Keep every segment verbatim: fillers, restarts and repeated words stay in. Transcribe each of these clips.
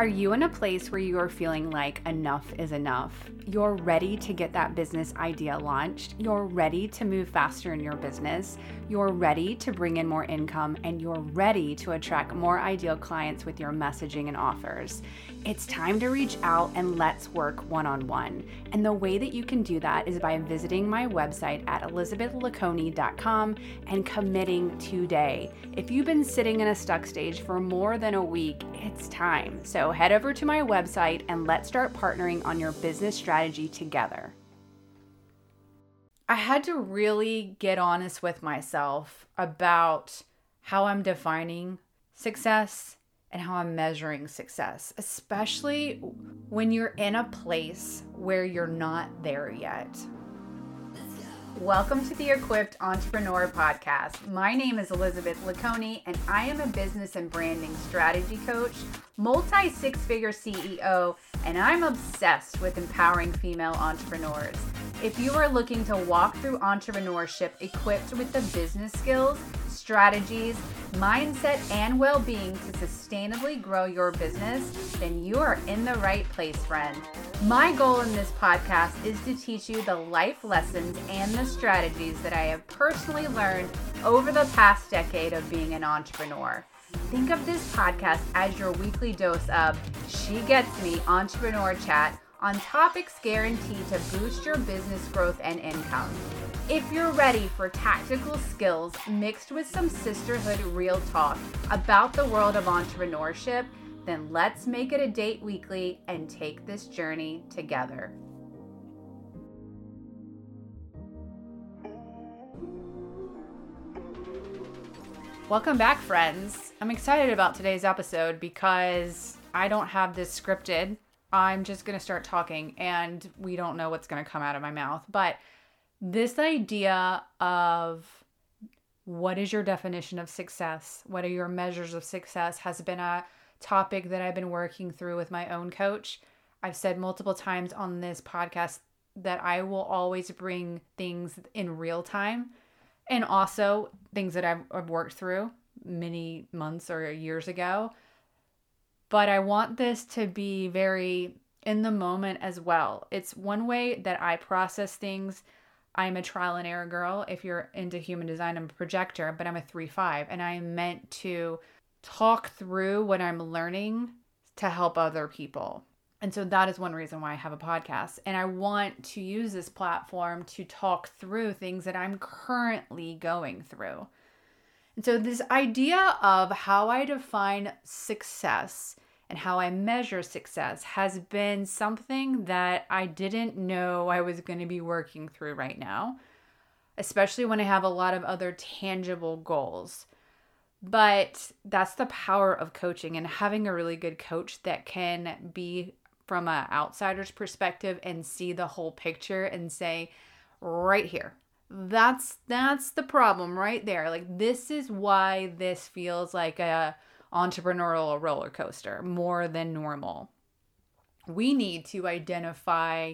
Are you in a place where you are feeling like enough is enough? You're ready to get that business idea launched. You're ready to move faster in your business. You're ready to bring in more income, and you're ready to attract more ideal clients with your messaging and offers. It's time to reach out and let's work one-on-one. And the way that you can do that is by visiting my website at elizabeth leconey dot com and committing today. If you've been sitting in a stuck stage for more than a week, it's time. So head over to my website and let's start partnering on your business strategy together. I had to really get honest with myself about how I'm defining success and how I'm measuring success, especially when you're in a place where you're not there yet. Welcome to the Equipped Entrepreneur Podcast. My name is Elizabeth Leconey, and I am a business and branding strategy coach, multi-six-figure C E O, and I'm obsessed with empowering female entrepreneurs. If you are looking to walk through entrepreneurship equipped with the business skills, strategies, mindset, and well-being to sustainably grow your business, then you are in the right place, friend. My goal in this podcast is to teach you the life lessons and the strategies that I have personally learned over the past decade of being an entrepreneur. Think of this podcast as your weekly dose of She Gets Me Entrepreneur Chat on topics guaranteed to boost your business growth and income. If you're ready for tactical skills mixed with some sisterhood real talk about the world of entrepreneurship, then let's make it a date weekly and take this journey together. Welcome back, friends. I'm excited about today's episode because I don't have this scripted. I'm just going to start talking and we don't know what's going to come out of my mouth, but this idea of what is your definition of success? What are your measures of success has been a topic that I've been working through with my own coach. I've said multiple times on this podcast that I will always bring things in real time and also things that I've, I've worked through many months or years ago. But I want this to be very in the moment as well. It's one way that I process things. I'm a trial and error girl. If you're into human design, I'm a projector, but I'm a three five, and I am meant to talk through what I'm learning to help other people. And so that is one reason why I have a podcast. And I want to use this platform to talk through things that I'm currently going through. And so this idea of how I define success and how I measure success has been something that I didn't know I was going to be working through right now, especially when I have a lot of other tangible goals. But that's the power of coaching and having a really good coach that can be from an outsider's perspective and see the whole picture and say, right here, that's that's the problem right there. Like, this is why this feels like a entrepreneurial roller coaster more than normal. We need to identify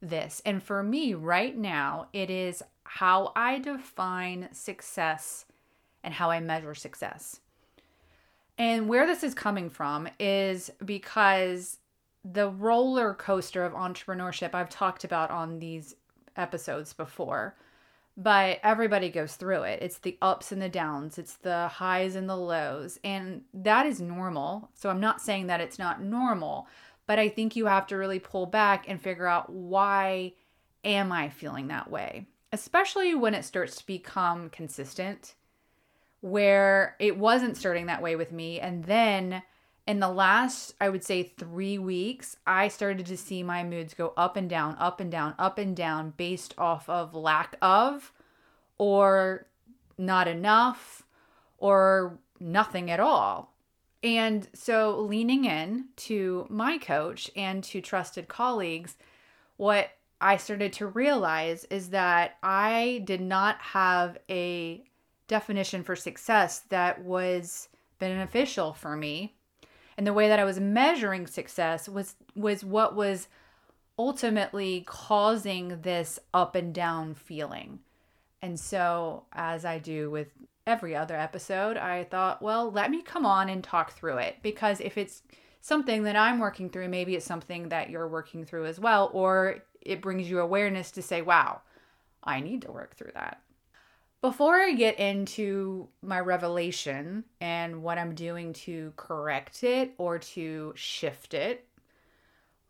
this. And for me right now, it is how I define success and how I measure success. And where this is coming from is because the roller coaster of entrepreneurship I've talked about on these episodes before, but everybody goes through it. It's the ups and the downs. It's the highs and the lows. And that is normal. So I'm not saying that it's not normal, but I think you have to really pull back and figure out, why am I feeling that way? Especially when it starts to become consistent, where it wasn't starting that way with me. And then in the last, I would say three weeks, I started to see my moods go up and down, up and down, up and down based off of lack of, or not enough, or nothing at all. And so leaning in to my coach and to trusted colleagues, what I started to realize is that I did not have a definition for success that was beneficial for me. And the way that I was measuring success was was what was ultimately causing this up and down feeling. And so, as I do with every other episode, I thought, well, let me come on and talk through it. Because if it's something that I'm working through. Maybe it's something that you're working through as well, or it brings you awareness to say, wow, I need to work through that. Before I get into my revelation and what I'm doing to correct it or to shift it,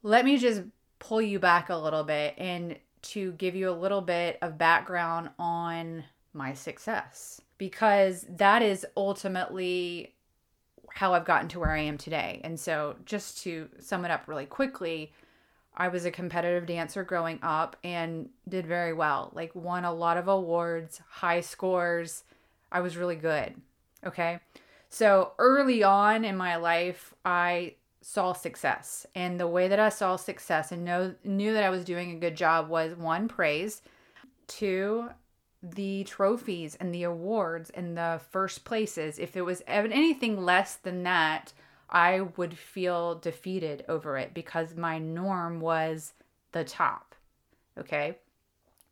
let me just pull you back a little bit and to give you a little bit of background on my success, because that is ultimately how I've gotten to where I am today. And so just to sum it up really quickly, I was a competitive dancer growing up and did very well, like won a lot of awards, high scores. I was really good. Okay. So early on in my life, I saw success, and the way that I saw success and know, knew that I was doing a good job was, one, praise, two, the trophies and the awards and the first places. If it was anything less than that, I would feel defeated over it because my norm was the top. Okay.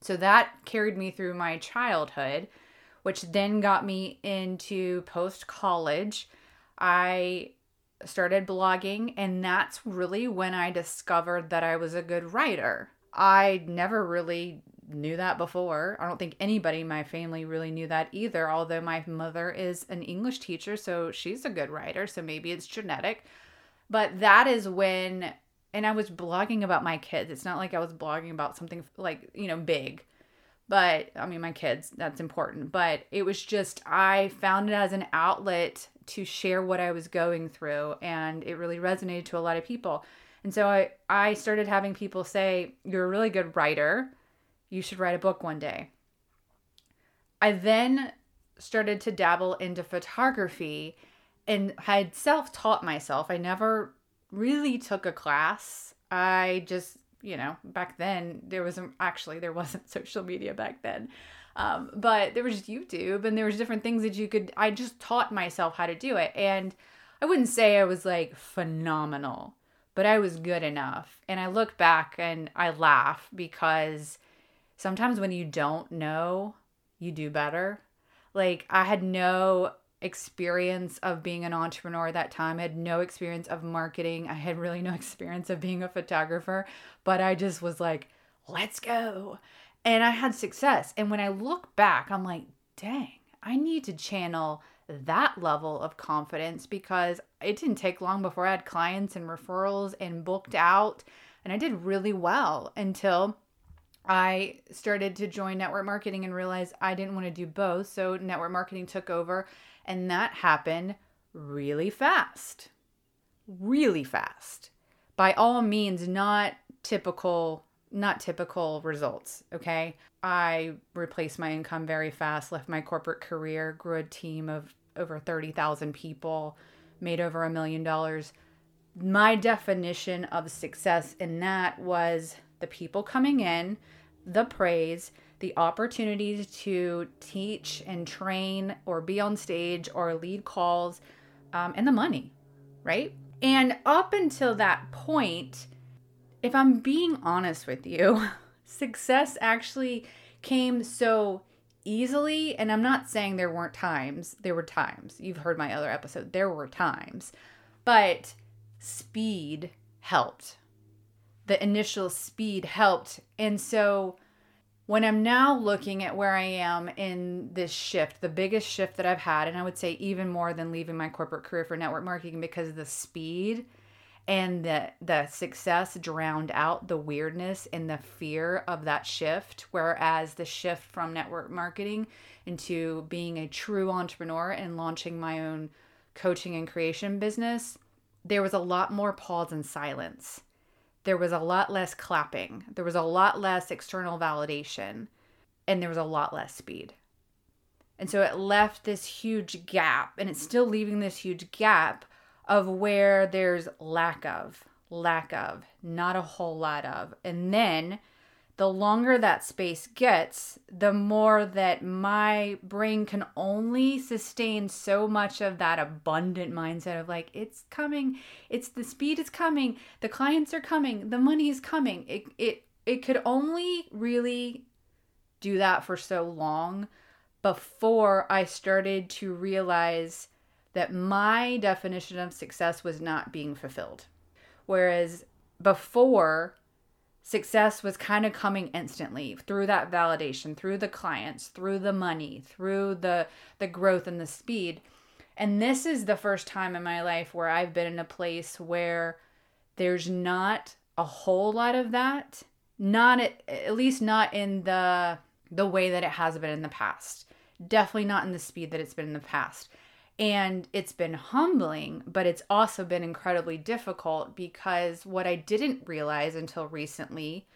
So that carried me through my childhood, which then got me into post-college. I started blogging, and that's really when I discovered that I was a good writer. I never really knew that before. I don't think anybody in my family really knew that either, although my mother is an English teacher, so she's a good writer, so maybe it's genetic. But that is when, and I was blogging about my kids. It's not like I was blogging about something like, you know, big. But, I mean, my kids, that's important. But it was just, I found it as an outlet to share what I was going through, and it really resonated to a lot of people. And so I, I started having people say, you're a really good writer. You should write a book one day. I then started to dabble into photography and had self-taught myself. I never really took a class. I just, you know, back then there wasn't, actually there wasn't social media back then. Um, but there was YouTube, and there was different things that you could, I just taught myself how to do it. And I wouldn't say I was like phenomenal, but I was good enough. And I look back and I laugh, because sometimes when you don't know, you do better. Like, I had no experience of being an entrepreneur at that time. I had no experience of marketing. I had really no experience of being a photographer, but I just was like, let's go. And I had success. And when I look back, I'm like, dang, I need to channel that level of confidence, because it didn't take long before I had clients and referrals and booked out. And I did really well until I started to join network marketing and realized I didn't want to do both. So network marketing took over, and that happened really fast, really fast. By all means, not typical Not typical results, okay? I replaced my income very fast, left my corporate career, grew a team of over thirty thousand people, made over a million dollars. My definition of success in that was the people coming in, the praise, the opportunities to teach and train or be on stage or lead calls, um, and the money, right? And up until that point, if I'm being honest with you, success actually came so easily. And I'm not saying there weren't times. There were times. You've heard my other episode. There were times. But speed helped. The initial speed helped. And so when I'm now looking at where I am in this shift, the biggest shift that I've had, and I would say even more than leaving my corporate career for network marketing, because of the speed and the, the success drowned out the weirdness and the fear of that shift. Whereas the shift from network marketing into being a true entrepreneur and launching my own coaching and creation business, there was a lot more pause and silence. There was a lot less clapping. There was a lot less external validation, and there was a lot less speed. And so it left this huge gap, and it's still leaving this huge gap of where there's lack of, lack of, not a whole lot of. And then the longer that space gets, the more that my brain can only sustain so much of that abundant mindset of like, it's coming, it's the speed is coming, the clients are coming, the money is coming. It it it could only really do that for so long before I started to realize that my definition of success was not being fulfilled. Whereas before, success was kind of coming instantly through that validation, through the clients, through the money, through the, the growth and the speed. And this is the first time in my life where I've been in a place where there's not a whole lot of that. Not at, at least not in the the way that it has been in the past. Definitely not in the speed that it's been in the past. And it's been humbling, but it's also been incredibly difficult, because what I didn't realize until recently,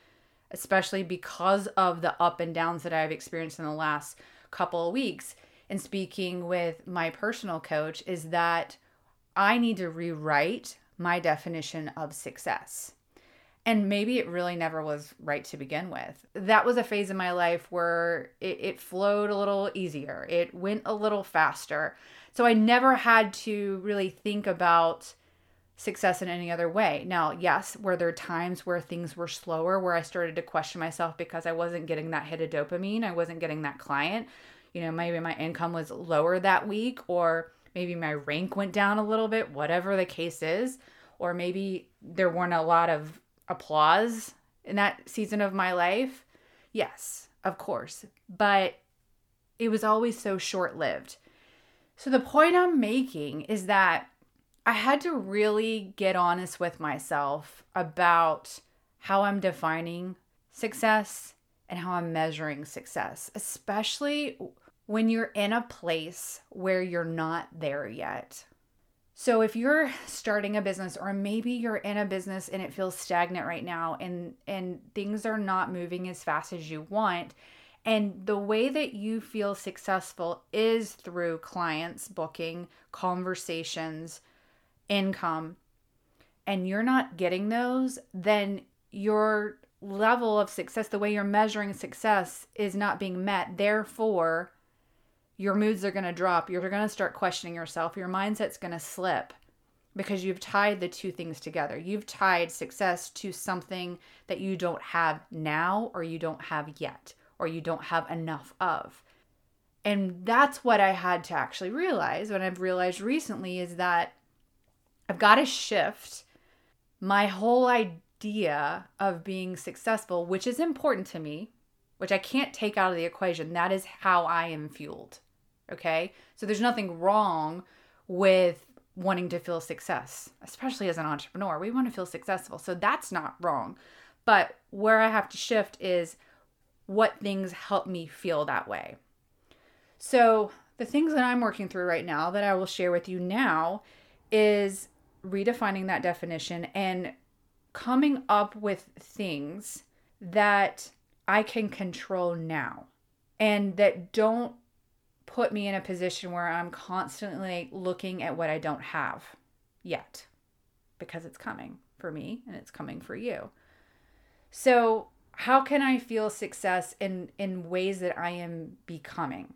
especially because of the up and downs that I've experienced in the last couple of weeks in speaking with my personal coach, is that I need to rewrite my definition of success. And maybe it really never was right to begin with. That was a phase in my life where it, it flowed a little easier. It went a little faster. So I never had to really think about success in any other way. Now, yes, were there times where things were slower, where I started to question myself because I wasn't getting that hit of dopamine. I wasn't getting that client. You know, maybe my income was lower that week, or maybe my rank went down a little bit, whatever the case is. Or maybe there weren't a lot of applause in that season of my life. Yes, of course, but it was always so short-lived. So the point I'm making is that I had to really get honest with myself about how I'm defining success and how I'm measuring success, especially when you're in a place where you're not there yet. So if you're starting a business, or maybe you're in a business and it feels stagnant right now, and, and things are not moving as fast as you want, and the way that you feel successful is through clients, booking, conversations, income, and you're not getting those, then your level of success, the way you're measuring success, is not being met. Therefore, your moods are going to drop. You're going to start questioning yourself. Your mindset's going to slip, because you've tied the two things together. You've tied success to something that you don't have now, or you don't have yet, or you don't have enough of. And that's what I had to actually realize, what I've realized recently, is that I've got to shift my whole idea of being successful, which is important to me, which I can't take out of the equation. That is how I am fueled. Okay, so there's nothing wrong with wanting to feel success, especially as an entrepreneur. We want to feel successful, so that's not wrong. But where I have to shift is what things help me feel that way. So the things that I'm working through right now that I will share with you now is redefining that definition and coming up with things that I can control now, and that don't put me in a position where I'm constantly looking at what I don't have yet, because it's coming for me and it's coming for you. So how can I feel success in, in ways that I am becoming?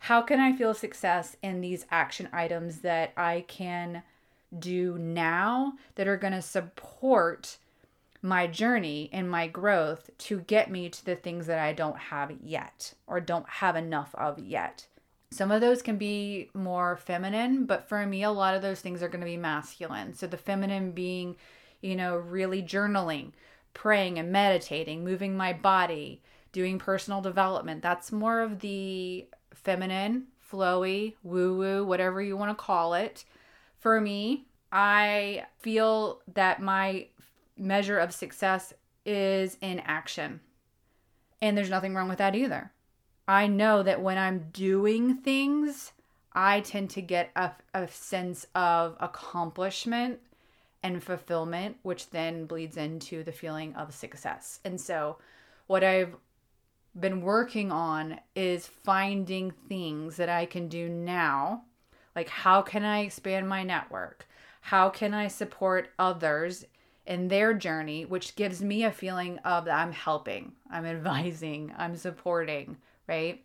How can I feel success in these action items that I can do now that are going to support my journey and my growth to get me to the things that I don't have yet, or don't have enough of yet? Some of those can be more feminine, but for me, a lot of those things are going to be masculine. So the feminine being, you know, really journaling, praying and meditating, moving my body, doing personal development. That's more of the feminine, flowy, woo-woo, whatever you want to call it. For me, I feel that my measure of success is in action. And there's nothing wrong with that either. I know that when I'm doing things, I tend to get a, a sense of accomplishment and fulfillment, which then bleeds into the feeling of success. And so what I've been working on is finding things that I can do now. Like, how can I expand my network? How can I support others in their journey, which gives me a feeling of I'm helping, I'm advising, I'm supporting, right?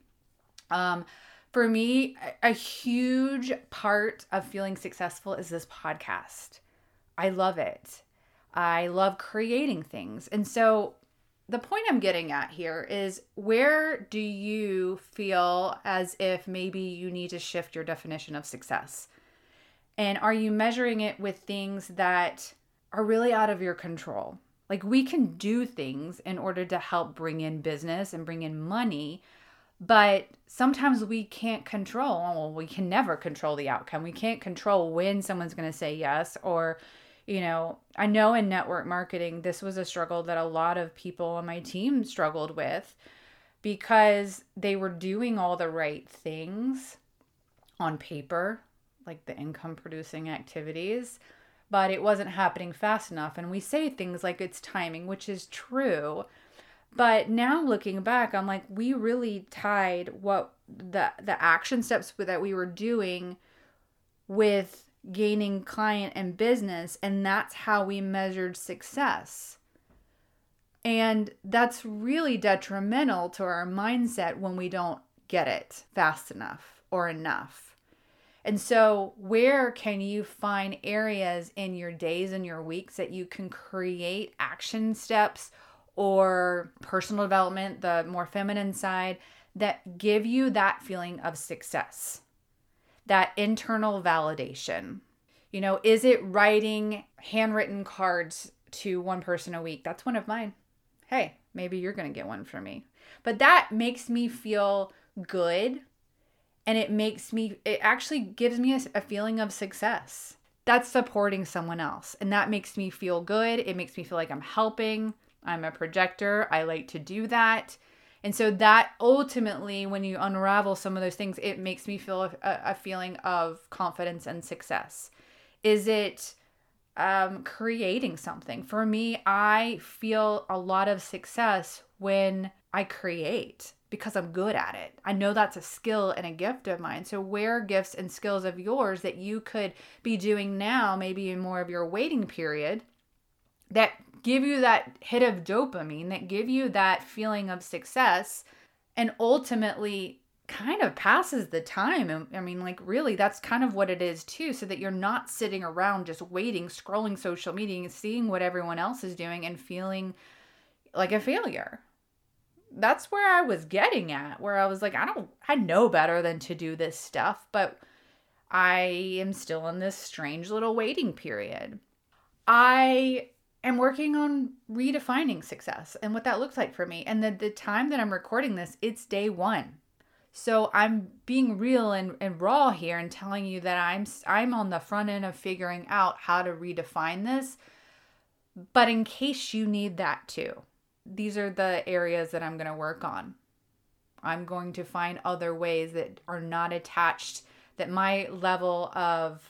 Um, for me, a huge part of feeling successful is this podcast. I love it. I love creating things. And so the point I'm getting at here is, where do you feel as if maybe you need to shift your definition of success? And are you measuring it with things that are really out of your control? Like, we can do things in order to help bring in business and bring in money, but sometimes we can't control, well, we can never control the outcome. We can't control when someone's going to say yes, or, you know, I know in network marketing, this was a struggle that a lot of people on my team struggled with, because they were doing all the right things on paper, like the income producing activities, but it wasn't happening fast enough. And we say things like it's timing, which is true. But now looking back, I'm like, we really tied what the the action steps that we were doing with gaining client and business. And that's how we measured success. And that's really detrimental to our mindset when we don't get it fast enough or enough. And so where can you find areas in your days and your weeks that you can create action steps or personal development, the more feminine side, that give you that feeling of success, that internal validation? You know, is it writing handwritten cards to one person a week? That's one of mine. Hey, maybe you're going to get one from me. But that makes me feel good. And it makes me, it actually gives me a, a feeling of success. That's supporting someone else. And that makes me feel good. It makes me feel like I'm helping. I'm a projector. I like to do that. And so that ultimately, when you unravel some of those things, it makes me feel a, a feeling of confidence and success. Is it um, creating something? For me, I feel a lot of success when I create, because I'm good at it. I know that's a skill and a gift of mine. So where are gifts and skills of yours that you could be doing now, maybe in more of your waiting period, that give you that hit of dopamine, that give you that feeling of success, and ultimately kind of passes the time? I mean, like, really, that's kind of what it is too, so that you're not sitting around just waiting, scrolling social media and seeing what everyone else is doing and feeling like a failure. That's where I was getting at, where I was like, I don't, I know better than to do this stuff, but I am still in this strange little waiting period. I am working on redefining success and what that looks like for me. And the, the time that I'm recording this, it's day one. So I'm being real and, and raw here and telling you that I'm, I'm on the front end of figuring out how to redefine this. But in case you need that too, these are the areas that I'm going to work on. I'm going to find other ways that are not attached, that my level of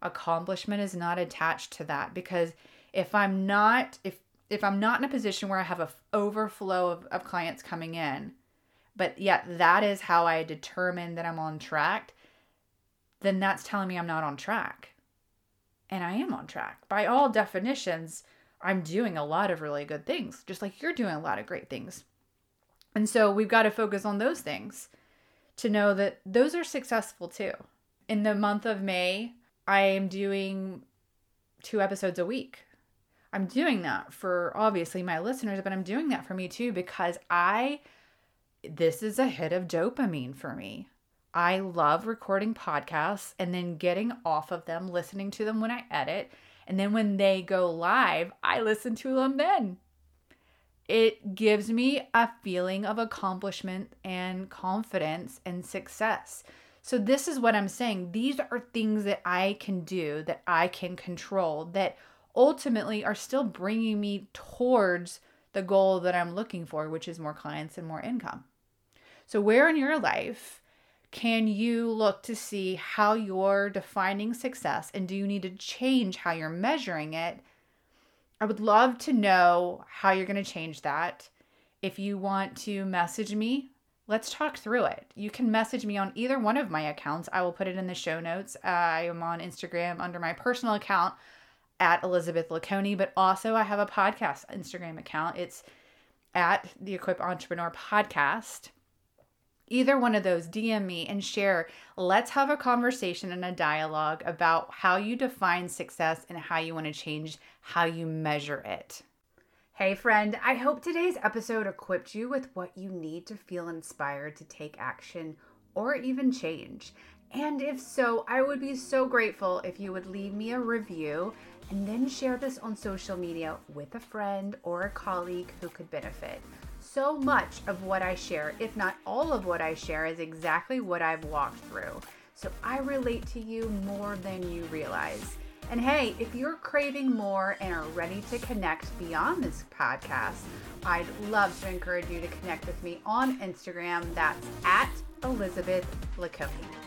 accomplishment is not attached to that. Because if I'm not, if, if I'm not in a position where I have an overflow of, of clients coming in, but yet that is how I determine that I'm on track, then that's telling me I'm not on track. And I am on track. By all definitions, I'm doing a lot of really good things, just like you're doing a lot of great things. And so we've got to focus on those things to know that those are successful too. In the month of May, I am doing two episodes a week. I'm doing that for obviously my listeners, but I'm doing that for me too, because I, this is a hit of dopamine for me. I love recording podcasts and then getting off of them, listening to them when I edit. And then when they go live, I listen to them then. It gives me a feeling of accomplishment and confidence and success. So this is what I'm saying. These are things that I can do, that I can control, that ultimately are still bringing me towards the goal that I'm looking for, which is more clients and more income. So where in your life can you look to see how you're defining success, and do you need to change how you're measuring it? I would love to know how you're going to change that. If you want to message me, let's talk through it. You can message me on either one of my accounts. I will put it in the show notes. I am on Instagram under my personal account at Elizabeth Leconey, but also I have a podcast Instagram account. It's at the Equipped Entrepreneur Podcast. Either one of those, D M me and share. Let's have a conversation and a dialogue about how you define success and how you want to change how you measure it. Hey friend, I hope today's episode equipped you with what you need to feel inspired to take action or even change. And if so, I would be so grateful if you would leave me a review and then share this on social media with a friend or a colleague who could benefit. So much of what I share, if not all of what I share, is exactly what I've walked through. So I relate to you more than you realize. And hey, if you're craving more and are ready to connect beyond this podcast, I'd love to encourage you to connect with me on Instagram. That's at Elizabeth Leconey.